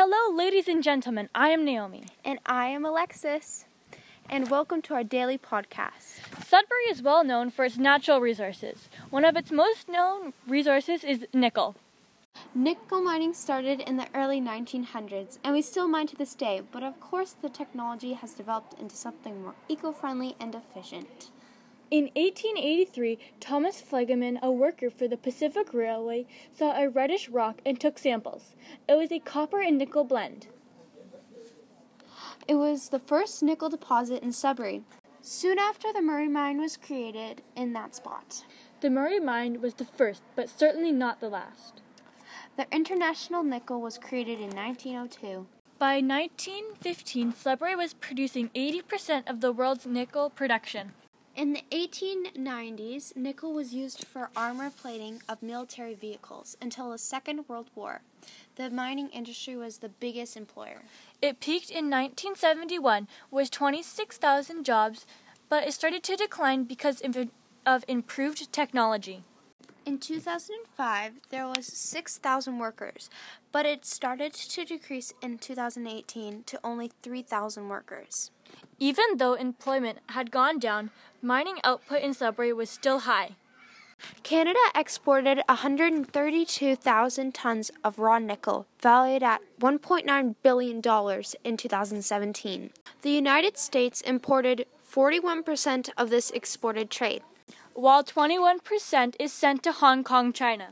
Hello, ladies and gentlemen. I am Naomi. And I am Alexis. And welcome to our daily podcast. Sudbury is well known for its natural resources. One of its most known resources is nickel. Nickel mining started in the early 1900s, and we still mine to this day, but of course the technology has developed into something more eco-friendly and efficient. In 1883, Thomas Flegeman, a worker for the Pacific Railway, saw a reddish rock and took samples. It was a copper and nickel blend. It was the first nickel deposit in Sudbury. Soon after, the Murray Mine was created in that spot. The Murray Mine was the first, but certainly not the last. The International Nickel was created in 1902. By 1915, Sudbury was producing 80% of the world's nickel production. In the 1890s, nickel was used for armor plating of military vehicles until the Second World War. The mining industry was the biggest employer. It peaked in 1971 with 26,000 jobs, but it started to decline because of improved technology. In 2005, there was 6,000 workers, but it started to decrease in 2018 to only 3,000 workers. Even though employment had gone down, mining output in Sudbury was still high. Canada exported 132,000 tons of raw nickel, valued at $1.9 billion in 2017. The United States imported 41% of this exported trade, while 21% is sent to Hong Kong, China.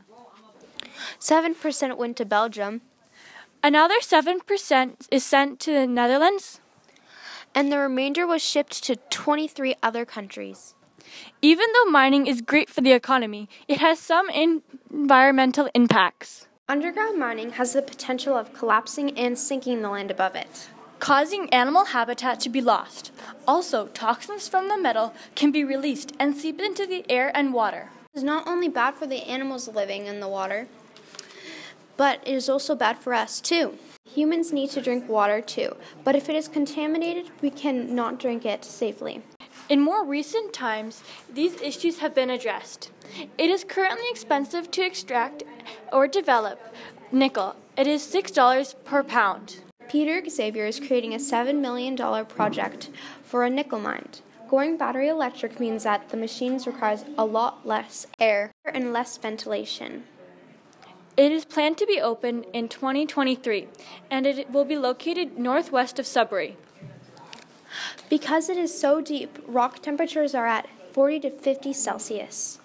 7% went to Belgium. Another 7% is sent to the Netherlands. And the remainder was shipped to 23 other countries. Even though mining is great for the economy, it has some environmental impacts. Underground mining has the potential of collapsing and sinking the land above it, causing animal habitat to be lost. Also, toxins from the metal can be released and seep into the air and water. It's not only bad for the animals living in the water, but it is also bad for us too. Humans need to drink water too, but if it is contaminated, we cannot drink it safely. In more recent times, these issues have been addressed. It is currently expensive to extract or develop nickel. It is $6 per pound. Peter Xavier is creating a $7 million project for a nickel mine. Going battery electric means that the machines require a lot less air and less ventilation. It is planned to be open in 2023, and it will be located northwest of Sudbury. Because it is so deep, rock temperatures are at 40 to 50 Celsius.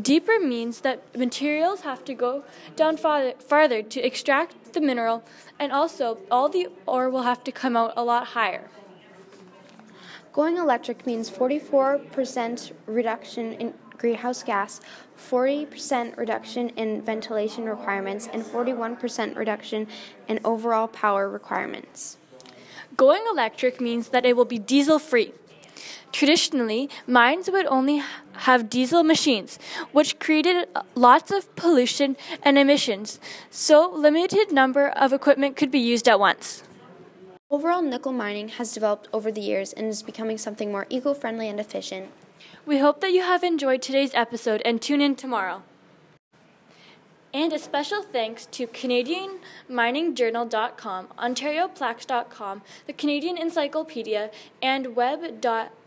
Deeper means that materials have to go down farther to extract the mineral, and also all the ore will have to come out a lot higher. Going electric means 44% reduction in greenhouse gas, 40% reduction in ventilation requirements, and 41% reduction in overall power requirements. Going electric means that it will be diesel-free. Traditionally, mines would only have diesel machines, which created lots of pollution and emissions, so limited number of equipment could be used at once. Overall, nickel mining has developed over the years and is becoming something more eco-friendly and efficient. We hope that you have enjoyed today's episode and tune in tomorrow. And a special thanks to CanadianMiningJournal.com, OntarioPlaques.com, the Canadian Encyclopedia, and web.mit.edu.